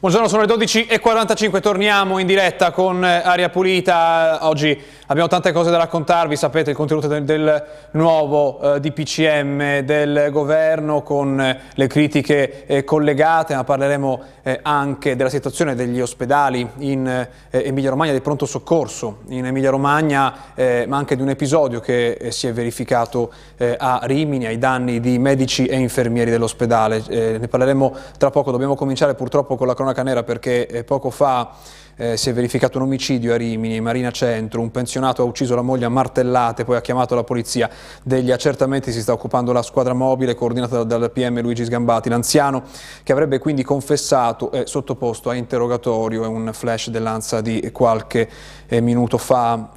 Buongiorno, sono le 12:45, torniamo in diretta con Aria Pulita. Oggi abbiamo tante cose da raccontarvi, sapete il contenuto del nuovo DPCM del governo con le critiche collegate, ma parleremo anche della situazione degli ospedali in Emilia-Romagna, del pronto soccorso in Emilia-Romagna, ma anche di un episodio che si è verificato a Rimini ai danni di medici e infermieri dell'ospedale. Ne parleremo tra poco, dobbiamo cominciare purtroppo con la cronaca nera perché poco fa si è verificato un omicidio a Rimini, Marina Centro. Un pensionato ha ucciso la moglie a martellate, poi ha chiamato la polizia. Degli accertamenti si sta occupando la squadra mobile coordinata dal PM Luigi Sgambati. L'anziano, che avrebbe quindi confessato, è sottoposto a interrogatorio. È un flash dell'Ansa di qualche minuto fa.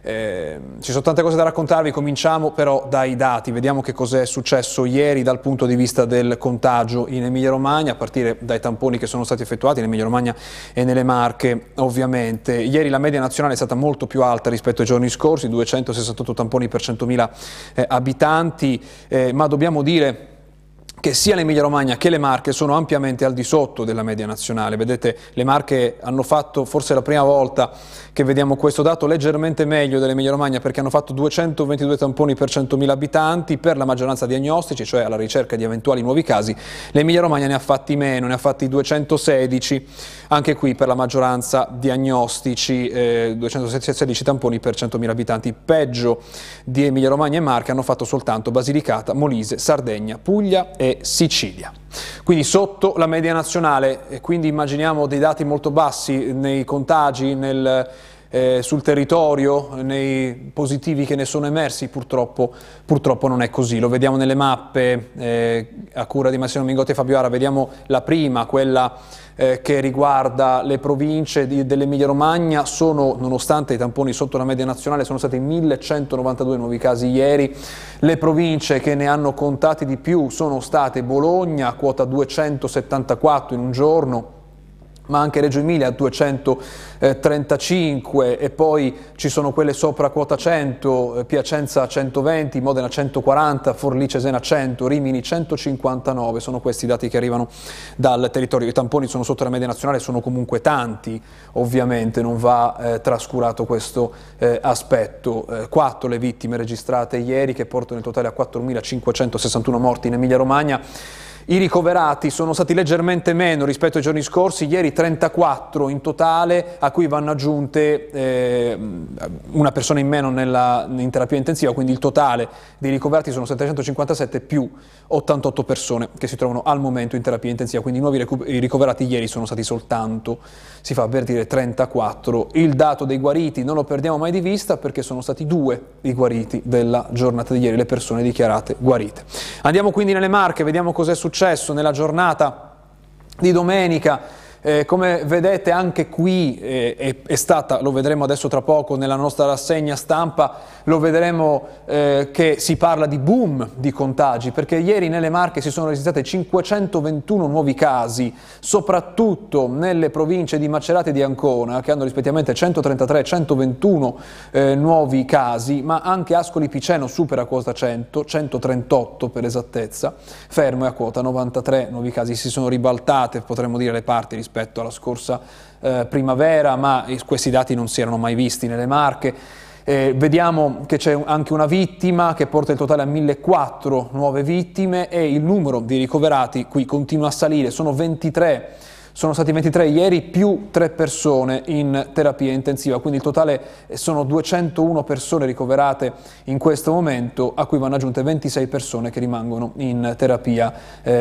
Ci sono tante cose da raccontarvi, cominciamo però dai dati, vediamo che cos'è successo ieri dal punto di vista del contagio in Emilia-Romagna, a partire dai tamponi che sono stati effettuati in Emilia-Romagna e nelle Marche ovviamente. Ieri la media nazionale è stata molto più alta rispetto ai giorni scorsi, 268 tamponi per 100.000 abitanti, ma dobbiamo dire che sia l'Emilia-Romagna che le Marche sono ampiamente al di sotto della media nazionale. Vedete, le Marche hanno fatto, forse la prima volta che vediamo questo dato, leggermente meglio dell'Emilia-Romagna, perché hanno fatto 222 tamponi per 100.000 abitanti, per la maggioranza diagnostici, cioè alla ricerca di eventuali nuovi casi. L'Emilia-Romagna ne ha fatti meno, ne ha fatti 216, anche qui per la maggioranza diagnostici, 216 tamponi per 100.000 abitanti. Peggio di Emilia-Romagna e Marche hanno fatto soltanto Basilicata, Molise, Sardegna, Puglia e Sicilia. Quindi sotto la media nazionale, e quindi immaginiamo dei dati molto bassi nei contagi, sul territorio, nei positivi che ne sono emersi. Purtroppo non è così. Lo vediamo nelle mappe a cura di Massimo Mingotti e Fabio Ara. Vediamo la prima, quella che riguarda le province dell'Emilia-Romagna. Sono, nonostante i tamponi sotto la media nazionale, sono stati 1.192 nuovi casi ieri. Le province che ne hanno contati di più sono state Bologna, quota 274 in un giorno, ma anche Reggio Emilia 235, e poi ci sono quelle sopra quota 100, Piacenza 120, Modena 140, Forlì Cesena 100, Rimini 159, sono questi i dati che arrivano dal territorio. I tamponi sono sotto la media nazionale, sono comunque tanti, ovviamente non va trascurato questo aspetto. 4 le vittime registrate ieri, che portano il totale a 4.561 morti in Emilia-Romagna. I ricoverati sono stati leggermente meno rispetto ai giorni scorsi, ieri 34 in totale, a cui vanno aggiunte una persona in meno in terapia intensiva, quindi il totale dei ricoverati sono 757 più 88 persone che si trovano al momento in terapia intensiva, quindi i ricoverati ieri sono stati soltanto, si fa per dire, 34. Il dato dei guariti non lo perdiamo mai di vista, perché sono stati 2 i guariti della giornata di ieri, le persone dichiarate guarite. Andiamo quindi nelle Marche, vediamo cos'è successo nella giornata di domenica. Come vedete anche qui è stata, lo vedremo adesso tra poco nella nostra rassegna stampa, lo vedremo che si parla di boom di contagi, perché ieri nelle Marche si sono registrate 521 nuovi casi, soprattutto nelle province di Macerata e di Ancona, che hanno rispettivamente 133 e 121 nuovi casi, ma anche Ascoli Piceno supera quota 100, 138 per esattezza, Fermo è a quota 93 nuovi casi. Si sono ribaltate, potremmo dire, le parti rispetto alla scorsa primavera, ma questi dati non si erano mai visti nelle Marche. Vediamo che c'è anche una vittima, che porta il totale a 1.400 nuove vittime, e il numero di ricoverati qui continua a salire, sono 23. Sono stati 23 ieri, più 3 persone in terapia intensiva, quindi il totale sono 201 persone ricoverate in questo momento, a cui vanno aggiunte 26 persone che rimangono in terapia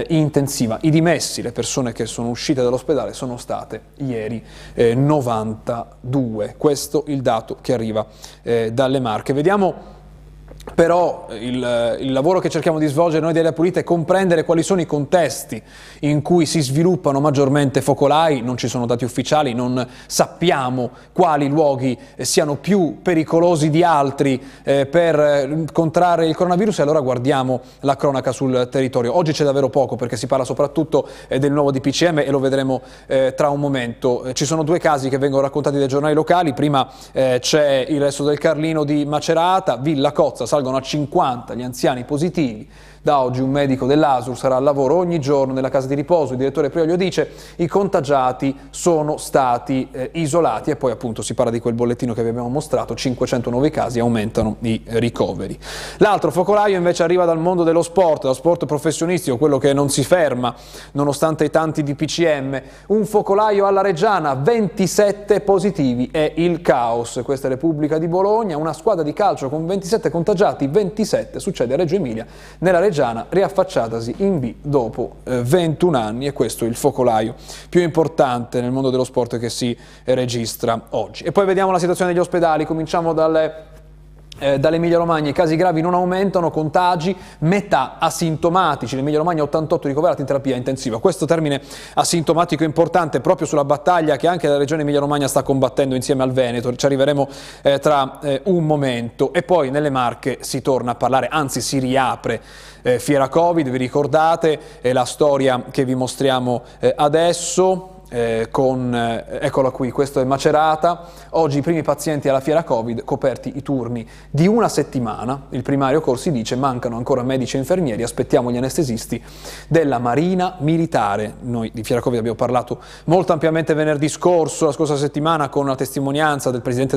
intensiva. I dimessi, le persone che sono uscite dall'ospedale, sono state ieri 92. Questo è il dato che arriva dalle Marche. Vediamo però il lavoro che cerchiamo di svolgere noi di Aria Pulita è comprendere quali sono i contesti in cui si sviluppano maggiormente focolai. Non ci sono dati ufficiali, non sappiamo quali luoghi siano più pericolosi di altri per contrarre il coronavirus, e allora guardiamo la cronaca sul territorio. Oggi c'è davvero poco, perché si parla soprattutto del nuovo DPCM, e lo vedremo tra un momento. Ci sono 2 casi che vengono raccontati dai giornali locali. Prima c'è il Resto del Carlino di Macerata, Villa Cozza, salgono a 50 gli anziani positivi, Da oggi un medico dell'ASUR sarà al lavoro ogni giorno nella casa di riposo. Il direttore Prioglio dice: i contagiati sono stati isolati, e poi appunto si parla di quel bollettino che vi abbiamo mostrato, 500 nuovi casi, aumentano i ricoveri. L'altro focolaio invece arriva dal mondo dello sport, dallo sport professionistico, quello che non si ferma nonostante i tanti DPCM. Un focolaio alla Reggiana, 27 positivi e il caos. Questa è Repubblica di Bologna, una squadra di calcio con 27 contagiati, 27 succede a Reggio Emilia, nella Reggiana, riaffacciatasi in B dopo 21 anni, e questo è il focolaio più importante nel mondo dello sport che si registra oggi. E poi vediamo la situazione degli ospedali, cominciamo dall'Emilia-Romagna. I casi gravi non aumentano, contagi metà asintomatici. L'Emilia-Romagna 88 ricoverati in terapia intensiva. Questo termine asintomatico è importante proprio sulla battaglia che anche la regione Emilia-Romagna sta combattendo insieme al Veneto. Ci arriveremo tra un momento. E poi nelle Marche si torna a parlare, anzi si riapre Fiera Covid, vi ricordate? È la storia che vi mostriamo adesso. Eccola qui, questo è Macerata. Oggi i primi pazienti alla Fiera Covid, coperti i turni di una settimana. Il primario Corsi dice: mancano ancora medici e infermieri, aspettiamo gli anestesisti della Marina Militare. Noi di Fiera Covid abbiamo parlato molto ampiamente venerdì scorso, la scorsa settimana, con la testimonianza del presidente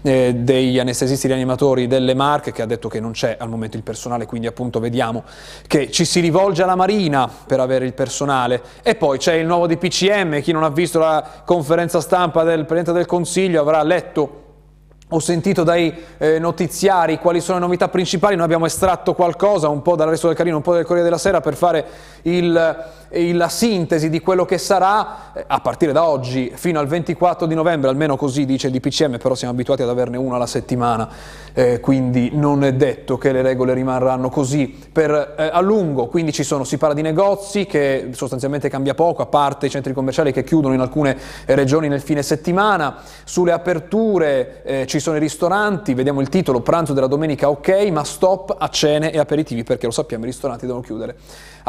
degli anestesisti rianimatori delle Marche, che ha detto che non c'è al momento il personale, quindi appunto vediamo che ci si rivolge alla Marina per avere il personale. E poi c'è il nuovo DPCM. Chi non ha visto la conferenza stampa del Presidente del Consiglio avrà letto o sentito dai notiziari quali sono le novità principali. Noi abbiamo estratto qualcosa, un po' dall'Arresto del Carlino, un po' del Corriere della Sera, per fare la sintesi di quello che sarà a partire da oggi fino al 24 di novembre, almeno così dice il DPCM, però siamo abituati ad averne uno alla settimana, quindi non è detto che le regole rimarranno così per a lungo. Quindi si parla di negozi, che sostanzialmente cambia poco, a parte i centri commerciali che chiudono in alcune regioni nel fine settimana. Sulle aperture ci sono i ristoranti, vediamo il titolo: pranzo della domenica ok, ma stop a cene e aperitivi, perché lo sappiamo, i ristoranti devono chiudere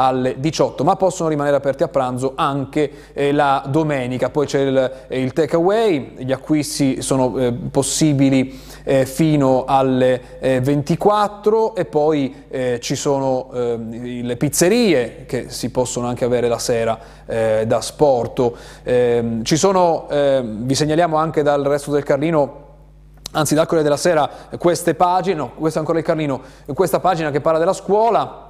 alle 18, ma possono rimanere aperti a pranzo anche la domenica. Poi c'è il takeaway, gli acquisti sono possibili fino alle 24, e poi ci sono le pizzerie che si possono anche avere la sera da sporto. Vi segnaliamo anche dal Resto del Carlino, anzi dal Corriere della Sera, queste pagine, no, questa è ancora il Carlino, questa pagina che parla della scuola.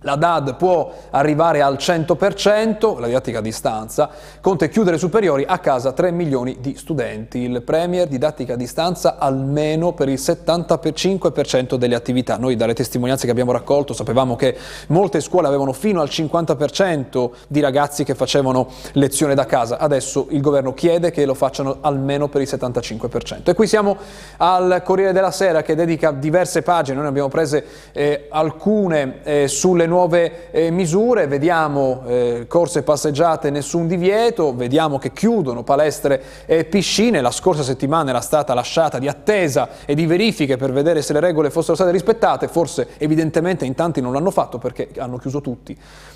La DAD può arrivare al 100%, la didattica a distanza. Conte chiudere superiori, a casa 3 milioni di studenti. Il Premier: didattica a distanza almeno per il 75% delle attività. Noi dalle testimonianze che abbiamo raccolto sapevamo che molte scuole avevano fino al 50% di ragazzi che facevano lezione da casa. Adesso il governo chiede che lo facciano almeno per il 75%. E qui siamo al Corriere della Sera, che dedica diverse pagine, noi ne abbiamo prese alcune sulle nuove misure. Vediamo corse e passeggiate, nessun divieto. Vediamo che chiudono palestre e piscine. La scorsa settimana era stata lasciata di attesa e di verifiche per vedere se le regole fossero state rispettate. Forse evidentemente in tanti non l'hanno fatto, perché hanno chiuso tutti,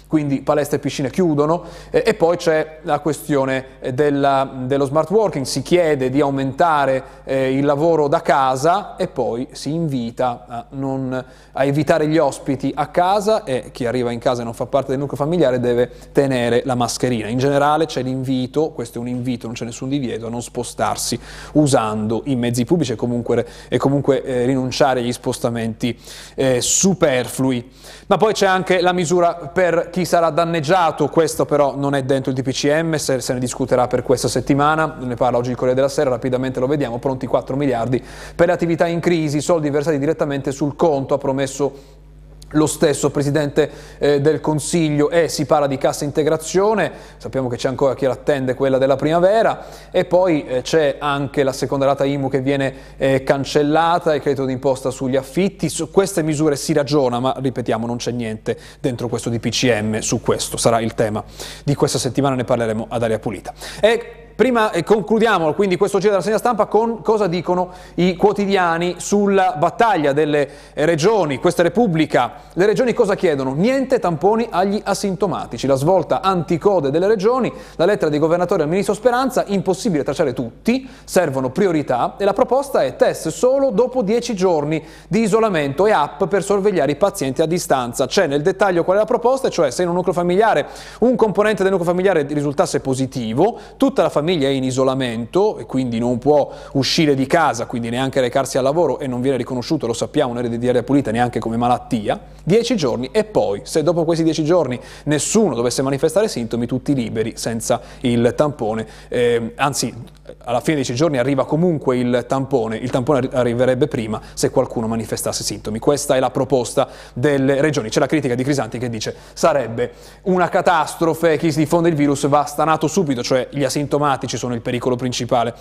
quindi palestre e piscine chiudono. E poi c'è la questione dello smart working, si chiede di aumentare il lavoro da casa, e poi si invita a evitare gli ospiti a casa, e chi arriva in casa e non fa parte del nucleo familiare deve tenere la mascherina. In generale c'è l'invito, questo è un invito, non c'è nessun divieto, a non spostarsi usando i mezzi pubblici e comunque rinunciare agli spostamenti superflui. Ma poi c'è anche la misura per chi sarà danneggiato. Questo però non è dentro il DPCM, se ne discuterà per questa settimana, ne parla oggi il Corriere della Sera, rapidamente lo vediamo. Pronti 4 miliardi per le attività in crisi, soldi versati direttamente sul conto, ha promesso lo stesso Presidente del Consiglio. E si parla di cassa integrazione, sappiamo che c'è ancora chi attende quella della primavera, e poi c'è anche la seconda rata IMU che viene cancellata, il credito d'imposta sugli affitti. Su queste misure si ragiona, ma ripetiamo, non c'è niente dentro questo DPCM su questo. Sarà il tema di questa settimana, ne parleremo ad Aria Pulita. E prima concludiamo quindi questo giro della rassegna stampa con cosa dicono i quotidiani sulla battaglia delle regioni, questa Repubblica. Le regioni cosa chiedono? Niente tamponi agli asintomatici, la svolta anticode delle regioni, la lettera dei governatori al ministro Speranza, impossibile tracciare tutti, servono priorità e la proposta è test solo dopo 10 giorni di isolamento e app per sorvegliare i pazienti a distanza. C'è nel dettaglio qual è la proposta, cioè se in un nucleo familiare un componente del nucleo familiare risultasse positivo, tutta la famiglia è in isolamento e quindi non può uscire di casa, quindi neanche recarsi al lavoro e non viene riconosciuto, lo sappiamo, un'area di Aria Pulita neanche come malattia, 10 giorni e poi, se dopo questi 10 giorni nessuno dovesse manifestare sintomi, tutti liberi senza il tampone, anzi alla fine dei 10 giorni arriva comunque il tampone arriverebbe prima se qualcuno manifestasse sintomi. Questa è la proposta delle regioni. C'è la critica di Crisanti che dice sarebbe una catastrofe, chi si diffonde il virus va stanato subito, cioè gli asintomatici sono il pericolo principale.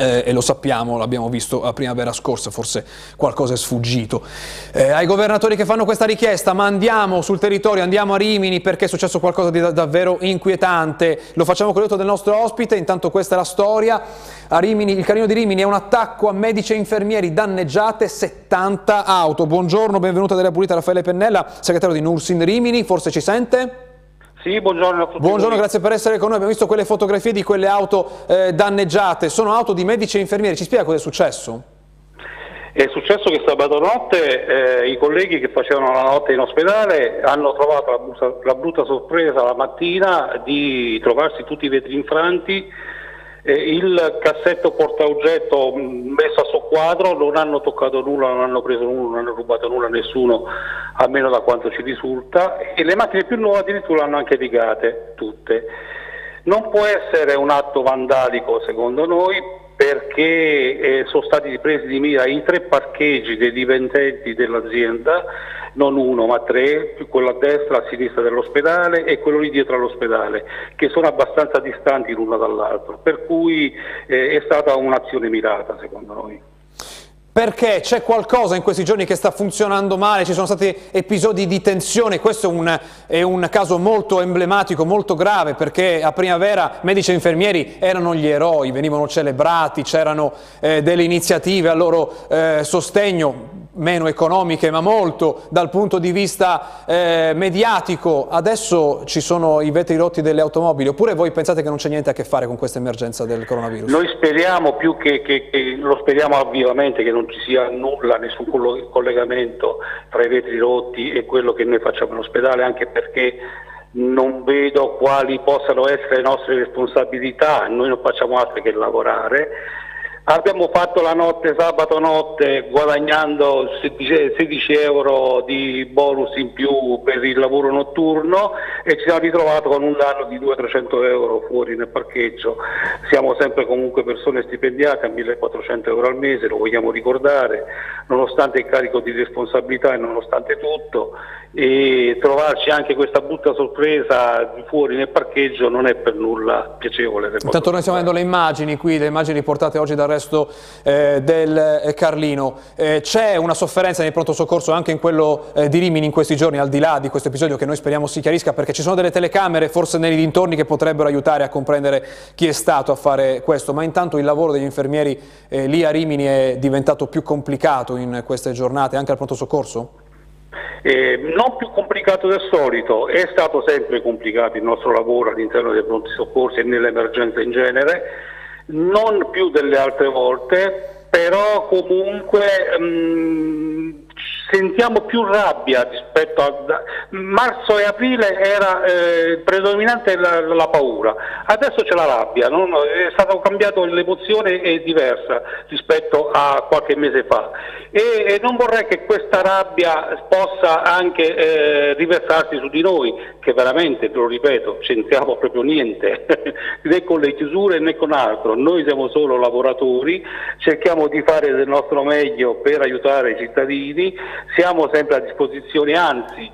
E lo sappiamo, l'abbiamo visto a primavera scorsa, forse qualcosa è sfuggito. Ai governatori che fanno questa richiesta, ma andiamo sul territorio, andiamo a Rimini perché è successo qualcosa di davvero inquietante. Lo facciamo con l'aiuto del nostro ospite, intanto questa è la storia. A Rimini, il Carlino di Rimini è un attacco a medici e infermieri, danneggiate 70 auto. Buongiorno, benvenuta della Pulita Raffaele Pennella, segretario di Nursind Rimini, forse ci sente? Sì, buongiorno a tutti. Buongiorno, grazie per essere con noi. Abbiamo visto quelle fotografie di quelle auto danneggiate, sono auto di medici e infermieri, ci spiega cosa è successo? È successo che sabato notte i colleghi che facevano la notte in ospedale hanno trovato la brutta sorpresa la mattina di trovarsi tutti i vetri infranti, il cassetto portaoggetto messo a soqquadro, non hanno toccato nulla, non hanno preso nulla, non hanno rubato nulla a nessuno, almeno da quanto ci risulta, e le macchine più nuove addirittura l'hanno anche rigate tutte. Non può essere un atto vandalico secondo noi, perché sono stati presi di mira i 3 parcheggi dei dipendenti dell'azienda, non uno ma 3, quello a destra, a sinistra dell'ospedale e quello lì dietro all'ospedale, che sono abbastanza distanti l'uno dall'altro, per cui è stata un'azione mirata secondo noi. Perché c'è qualcosa in questi giorni che sta funzionando male, ci sono stati episodi di tensione, questo è un caso molto emblematico, molto grave, perché a primavera medici e infermieri erano gli eroi, venivano celebrati, c'erano delle iniziative a loro sostegno, meno economiche ma molto dal punto di vista mediatico, adesso ci sono i vetri rotti delle automobili, oppure voi pensate che non c'è niente a che fare con questa emergenza del coronavirus? Noi speriamo più che lo speriamo avvivamente che non ci sia nulla, nessun collegamento tra i vetri rotti e quello che noi facciamo in ospedale, anche perché non vedo quali possano essere le nostre responsabilità, noi non facciamo altro che lavorare. Abbiamo fatto la notte, sabato notte, guadagnando 16 euro di bonus in più per il lavoro notturno e ci siamo ritrovato con un danno di 200-300 euro fuori nel parcheggio. Siamo sempre comunque persone stipendiate a 1.400 euro al mese, lo vogliamo ricordare, nonostante il carico di responsabilità e nonostante tutto, e trovarci anche questa brutta sorpresa fuori nel parcheggio non è per nulla piacevole. Intanto noi stiamo vedendo le immagini qui, le immagini riportate oggi dal resto del Carlino. C'è una sofferenza nel pronto soccorso anche in quello di Rimini in questi giorni, al di là di questo episodio che noi speriamo si chiarisca, perché ci sono delle telecamere forse nei dintorni che potrebbero aiutare a comprendere chi è stato a fare questo, ma intanto il lavoro degli infermieri lì a Rimini è diventato più complicato in queste giornate, anche al pronto soccorso? Non più complicato del solito, è stato sempre complicato il nostro lavoro all'interno dei pronti soccorsi e nell'emergenza in genere, non più delle altre volte, però comunque sentiamo più rabbia rispetto a marzo e aprile. Era predominante la paura, adesso c'è la rabbia, è stato cambiato, l'emozione è diversa rispetto a qualche mese fa e non vorrei che questa rabbia possa anche riversarsi su di noi, che veramente, te lo ripeto, c'entriamo proprio niente né con le chiusure né con altro, noi siamo solo lavoratori, cerchiamo di fare del nostro meglio per aiutare i cittadini. siamo sempre a disposizione, anzi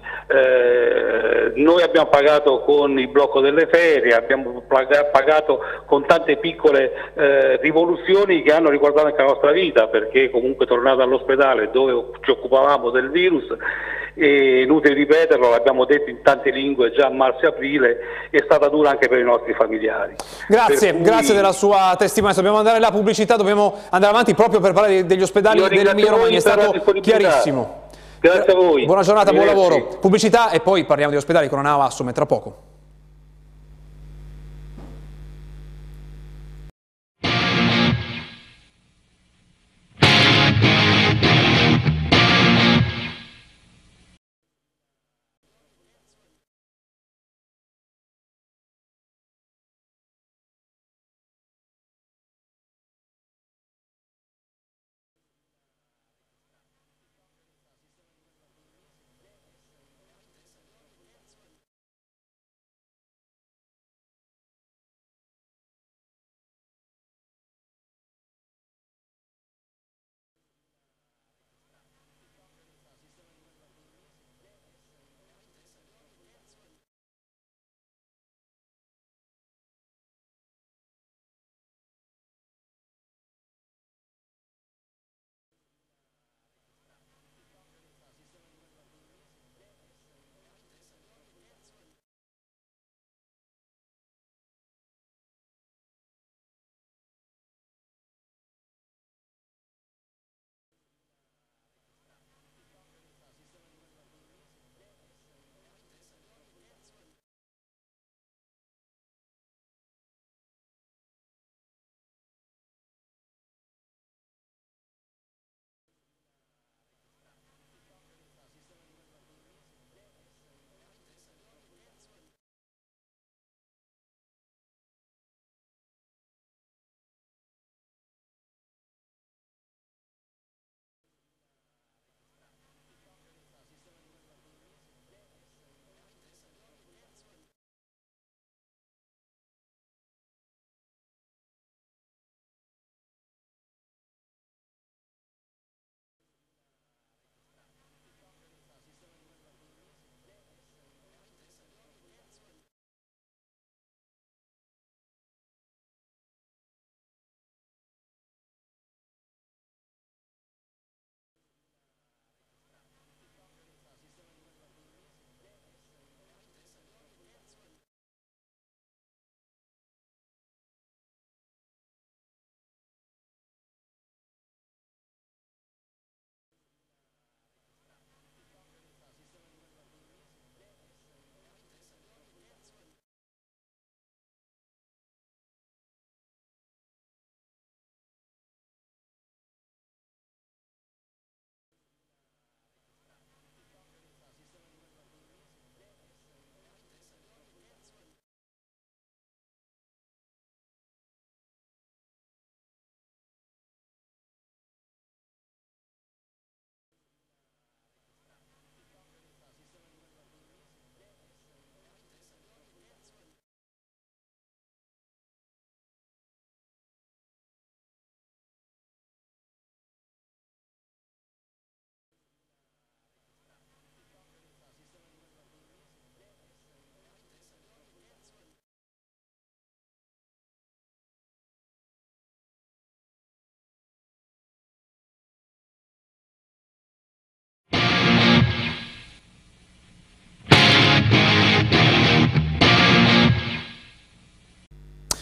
noi abbiamo pagato con il blocco delle ferie, abbiamo pagato con tante piccole rivoluzioni che hanno riguardato anche la nostra vita, perché comunque tornato all'ospedale dove ci occupavamo del virus, e inutile ripeterlo, l'abbiamo detto in tante lingue già a marzo e aprile, è stata dura anche per i nostri familiari. Grazie, cui... grazie della sua testimonianza. Dobbiamo andare alla pubblicità, dobbiamo andare avanti proprio per parlare degli ospedali dell'Emilia-Romagna, è stato chiarissimo. Grazie a voi. Buona giornata, buon lavoro. Pubblicità e poi parliamo di ospedali con Anaao Assomed tra poco.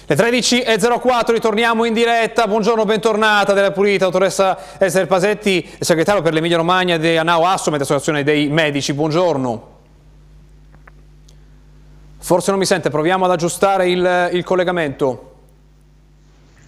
Le 13.04, ritorniamo in diretta, buongiorno, bentornata della Pulita, dottoressa Esther Pasetti, segretario per l'Emilia Romagna di Anaao Assomed, associazione dei medici, buongiorno. Forse non mi sente, proviamo ad aggiustare il collegamento.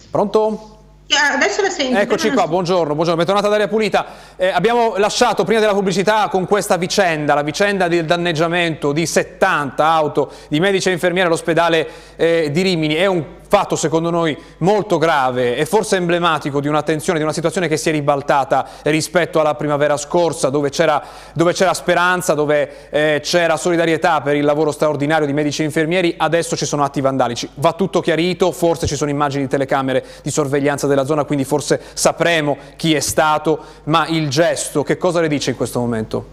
Pronto? Adesso la sento. Eccoci qua, buongiorno, buongiorno, bentornata ad Aria Pulita. Abbiamo lasciato prima della pubblicità con questa vicenda, la vicenda del danneggiamento di 70 auto di medici e infermieri all'ospedale di Rimini. È un fatto secondo noi molto grave e forse emblematico di un'attenzione, di una situazione che si è ribaltata rispetto alla primavera scorsa, dove c'era speranza, dove c'era solidarietà per il lavoro straordinario di medici e infermieri. Adesso ci sono atti vandalici, va tutto chiarito, forse ci sono immagini di telecamere di sorveglianza della zona, quindi forse sapremo chi è stato, ma il gesto, che cosa le dice in questo momento?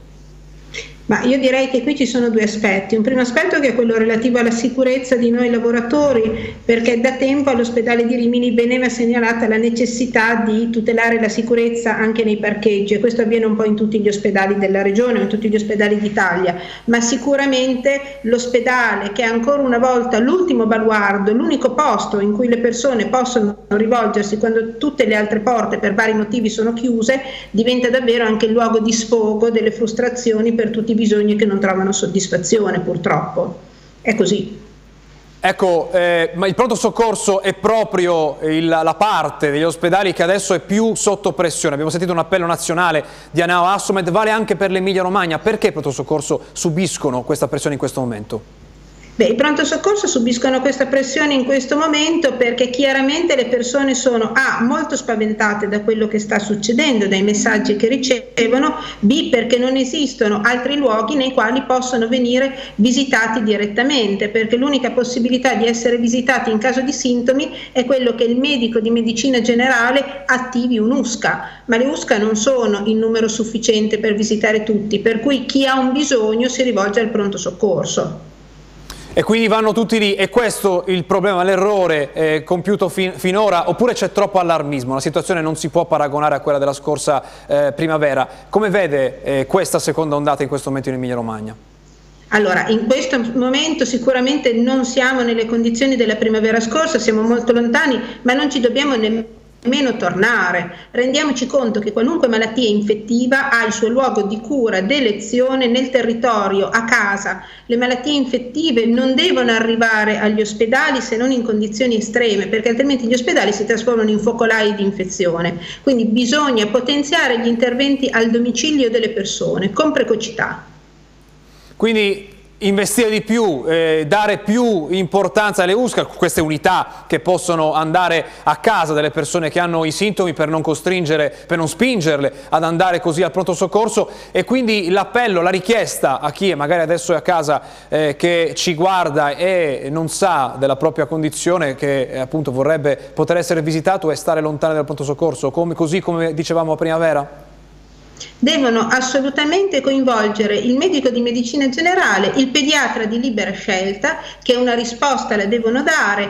Ma io direi che qui ci sono due aspetti. Un primo aspetto che è quello relativo alla sicurezza di noi lavoratori, perché da tempo all'ospedale di Rimini veniva segnalata la necessità di tutelare la sicurezza anche nei parcheggi, e questo avviene un po' in tutti gli ospedali della regione, in tutti gli ospedali d'Italia, ma sicuramente l'ospedale, che è ancora una volta l'ultimo baluardo, l'unico posto in cui le persone possono rivolgersi quando tutte le altre porte per vari motivi sono chiuse, diventa davvero anche il luogo di sfogo delle frustrazioni per tutti i bisogni che non trovano soddisfazione, purtroppo. È così. Ecco, ma il pronto soccorso è proprio la parte degli ospedali che adesso è più sotto pressione. Abbiamo sentito un appello nazionale di Anaao Assomed, vale anche per l'Emilia-Romagna. Perché i pronto soccorso subiscono questa pressione in questo momento? Beh, i pronto soccorso subiscono questa pressione in questo momento perché chiaramente le persone sono molto spaventate da quello che sta succedendo, dai messaggi che ricevono, b, perché non esistono altri luoghi nei quali possono venire visitati direttamente, perché l'unica possibilità di essere visitati in caso di sintomi è quello che il medico di medicina generale attivi un USCA, ma le USCA non sono in numero sufficiente per visitare tutti, per cui chi ha un bisogno si rivolge al pronto soccorso. E quindi vanno tutti lì, e questo il problema, l'errore compiuto finora, oppure c'è troppo allarmismo? La situazione non si può paragonare a quella della scorsa primavera. Come vede questa seconda ondata in questo momento in Emilia-Romagna? Allora, in questo momento sicuramente non siamo nelle condizioni della primavera scorsa, siamo molto lontani, ma non ci dobbiamo nemmeno tornare. Rendiamoci conto che qualunque malattia infettiva ha il suo luogo di cura, d'elezione nel territorio, a casa. Le malattie infettive non devono arrivare agli ospedali se non in condizioni estreme, perché altrimenti gli ospedali si trasformano in focolai di infezione. Quindi bisogna potenziare gli interventi al domicilio delle persone con precocità. Quindi investire di più, dare più importanza alle USCA, queste unità che possono andare a casa delle persone che hanno i sintomi per non costringere, per non spingerle ad andare così al pronto soccorso. E quindi l'appello, la richiesta a chi magari adesso è a casa che ci guarda e non sa della propria condizione, che appunto vorrebbe poter essere visitato, è stare lontano dal pronto soccorso, così come dicevamo a primavera? Devono assolutamente coinvolgere il medico di medicina generale, il pediatra di libera scelta, che una risposta la devono dare.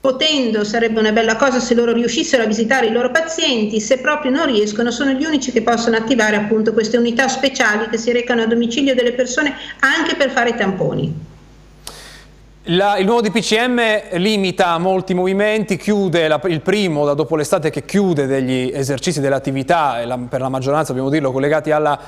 Potendo, sarebbe una bella cosa se loro riuscissero a visitare i loro pazienti. Se proprio non riescono, sono gli unici che possono attivare appunto queste unità speciali che si recano a domicilio delle persone anche per fare i tamponi. Il nuovo DPCM limita molti movimenti, chiude il primo da dopo l'estate, che chiude degli esercizi, delle attività, per la maggioranza dobbiamo dirlo, collegati alla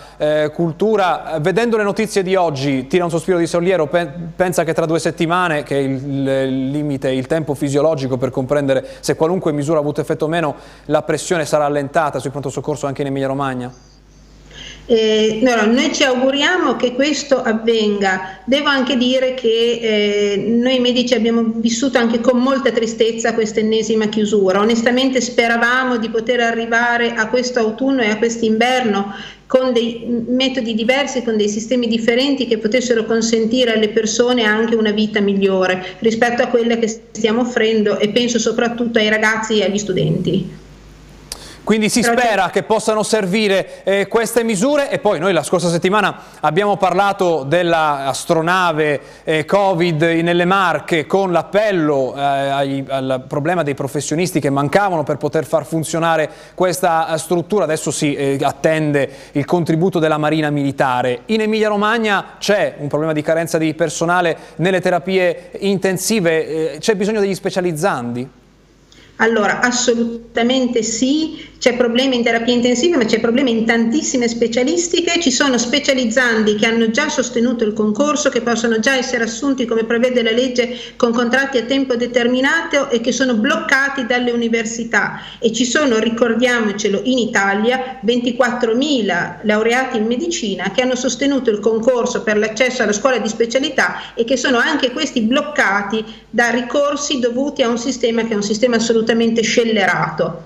cultura. Vedendo le notizie di oggi, tira un sospiro di sollievo, pensa che tra 2 settimane, che è il limite, il tempo fisiologico per comprendere se qualunque misura ha avuto effetto o meno, la pressione sarà allentata sui pronto soccorso anche in Emilia-Romagna? No, noi ci auguriamo che questo avvenga. Devo anche dire che noi medici abbiamo vissuto anche con molta tristezza questa ennesima chiusura. Onestamente speravamo di poter arrivare a questo autunno e a quest'inverno con dei metodi diversi, con dei sistemi differenti che potessero consentire alle persone anche una vita migliore rispetto a quella che stiamo offrendo, e penso soprattutto ai ragazzi e agli studenti. Quindi si spera che possano servire queste misure. E poi noi la scorsa settimana abbiamo parlato dell'astronave Covid nelle Marche, con l'appello al problema dei professionisti che mancavano per poter far funzionare questa struttura. Adesso si attende il contributo della Marina Militare. In Emilia-Romagna c'è un problema di carenza di personale nelle terapie intensive, c'è bisogno degli specializzandi? Allora, assolutamente sì, c'è problema in terapia intensiva, ma c'è problema in tantissime specialistiche, ci sono specializzandi che hanno già sostenuto il concorso, che possono già essere assunti come prevede la legge con contratti a tempo determinato e che sono bloccati dalle università, e ci sono, ricordiamocelo, in Italia 24.000 laureati in medicina che hanno sostenuto il concorso per l'accesso alla scuola di specialità e che sono anche questi bloccati da ricorsi dovuti a un sistema che è un sistema assolutamente scellerato.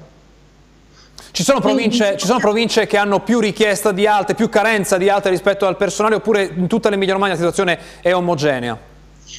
Ci sono province che hanno più richiesta di altre, più carenza di altre rispetto al personale, oppure in tutta l'Emilia-Romagna la situazione è omogenea?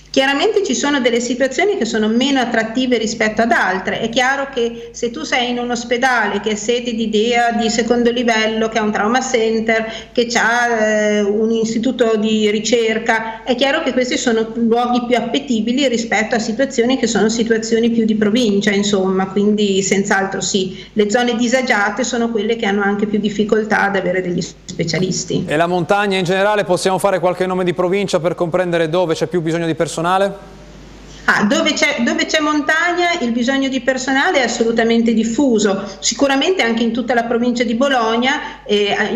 Chiaramente ci sono delle situazioni che sono meno attrattive rispetto ad altre. È chiaro che se tu sei in un ospedale che è sede di DEA di secondo livello, che ha un trauma center, che ha un istituto di ricerca, è chiaro che questi sono luoghi più appetibili rispetto a situazioni che sono situazioni più di provincia, insomma, quindi senz'altro sì. Le zone disagiate sono quelle che hanno anche più difficoltà ad avere degli specialisti. E la montagna in generale, possiamo fare qualche nome di provincia per comprendere dove c'è più bisogno di personale? Dove c'è montagna il bisogno di personale è assolutamente diffuso, sicuramente anche in tutta la provincia di Bologna.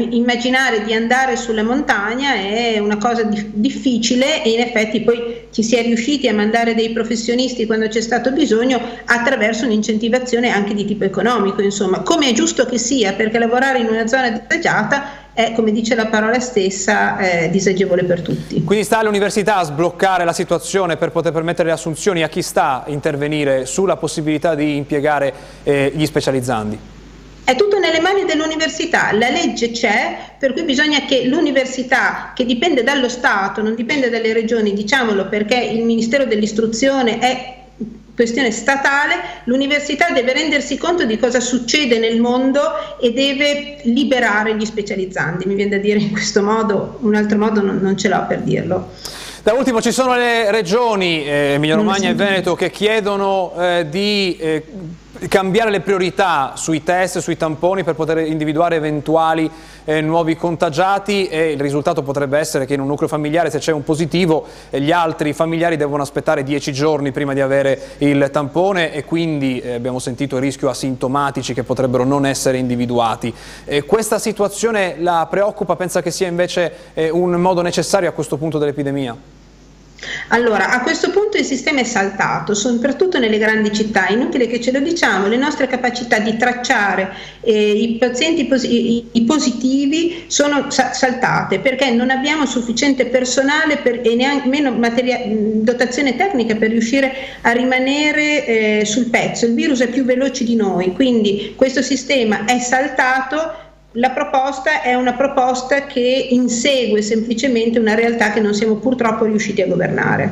Immaginare di andare sulla montagna è una cosa difficile, e in effetti poi ci si è riusciti a mandare dei professionisti quando c'è stato bisogno attraverso un'incentivazione anche di tipo economico, insomma, come è giusto che sia, perché lavorare in una zona disagiata è, come dice la parola stessa, disagevole per tutti. Quindi sta all'università a sbloccare la situazione per poter permettere le assunzioni, a chi sta a intervenire sulla possibilità di impiegare gli specializzandi? È tutto nelle mani dell'università, la legge c'è, per cui bisogna che l'università, che dipende dallo Stato, non dipende dalle regioni, diciamolo, perché il Ministero dell'Istruzione è questione statale, l'università deve rendersi conto di cosa succede nel mondo e deve liberare gli specializzandi, mi viene da dire in questo modo, un altro modo non ce l'ho per dirlo. Da ultimo ci sono le regioni, Emilia-Romagna e Veneto, che chiedono di cambiare le priorità sui test, sui tamponi per poter individuare eventuali nuovi contagiati, e il risultato potrebbe essere che in un nucleo familiare, se c'è un positivo, gli altri familiari devono aspettare 10 giorni prima di avere il tampone, e quindi abbiamo sentito il rischio asintomatici che potrebbero non essere individuati. Questa situazione la preoccupa? Pensa che sia invece un modo necessario a questo punto dell'epidemia? Allora, a questo punto il sistema è saltato, soprattutto nelle grandi città, inutile che ce lo diciamo, le nostre capacità di tracciare i pazienti positivi sono saltate, perché non abbiamo sufficiente personale e neanche meno dotazione tecnica per riuscire a rimanere sul pezzo. Il virus è più veloce di noi, quindi questo sistema è saltato. La proposta è una proposta che insegue semplicemente una realtà che non siamo purtroppo riusciti a governare.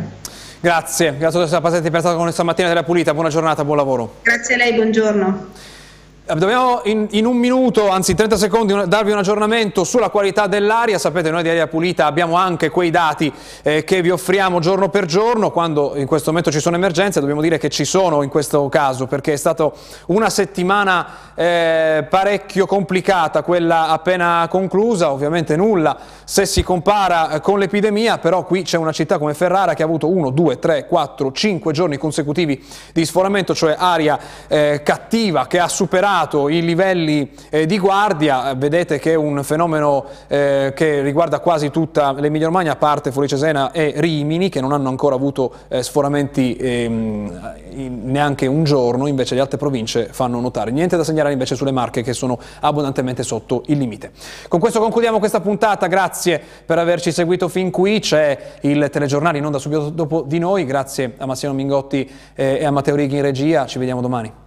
Grazie, grazie a Esther Pasetti per essere stata con noi stamattina della Pulita, buona giornata, buon lavoro. Grazie a lei, buongiorno. Dobbiamo in un minuto, anzi 30 secondi, darvi un aggiornamento sulla qualità dell'aria. Sapete, noi di Aria Pulita abbiamo anche quei dati che vi offriamo giorno per giorno. Quando in questo momento ci sono emergenze, dobbiamo dire che ci sono in questo caso, perché è stata una settimana parecchio complicata, quella appena conclusa, ovviamente nulla se si compara con l'epidemia, però qui c'è una città come Ferrara che ha avuto 1, 2, 3, 4, 5 giorni consecutivi di sforamento, cioè aria cattiva che ha superato i livelli di guardia. Vedete che è un fenomeno che riguarda quasi tutta l'Emilia-Romagna, a parte Forlì-Cesena e Rimini, che non hanno ancora avuto sforamenti neanche un giorno, invece le altre province fanno notare. Niente da segnalare invece sulle Marche, che sono abbondantemente sotto il limite. Con questo concludiamo questa puntata, grazie per averci seguito fin qui, c'è il telegiornale in onda subito dopo di noi, grazie a Massimo Mingotti e a Matteo Righi in regia, ci vediamo domani.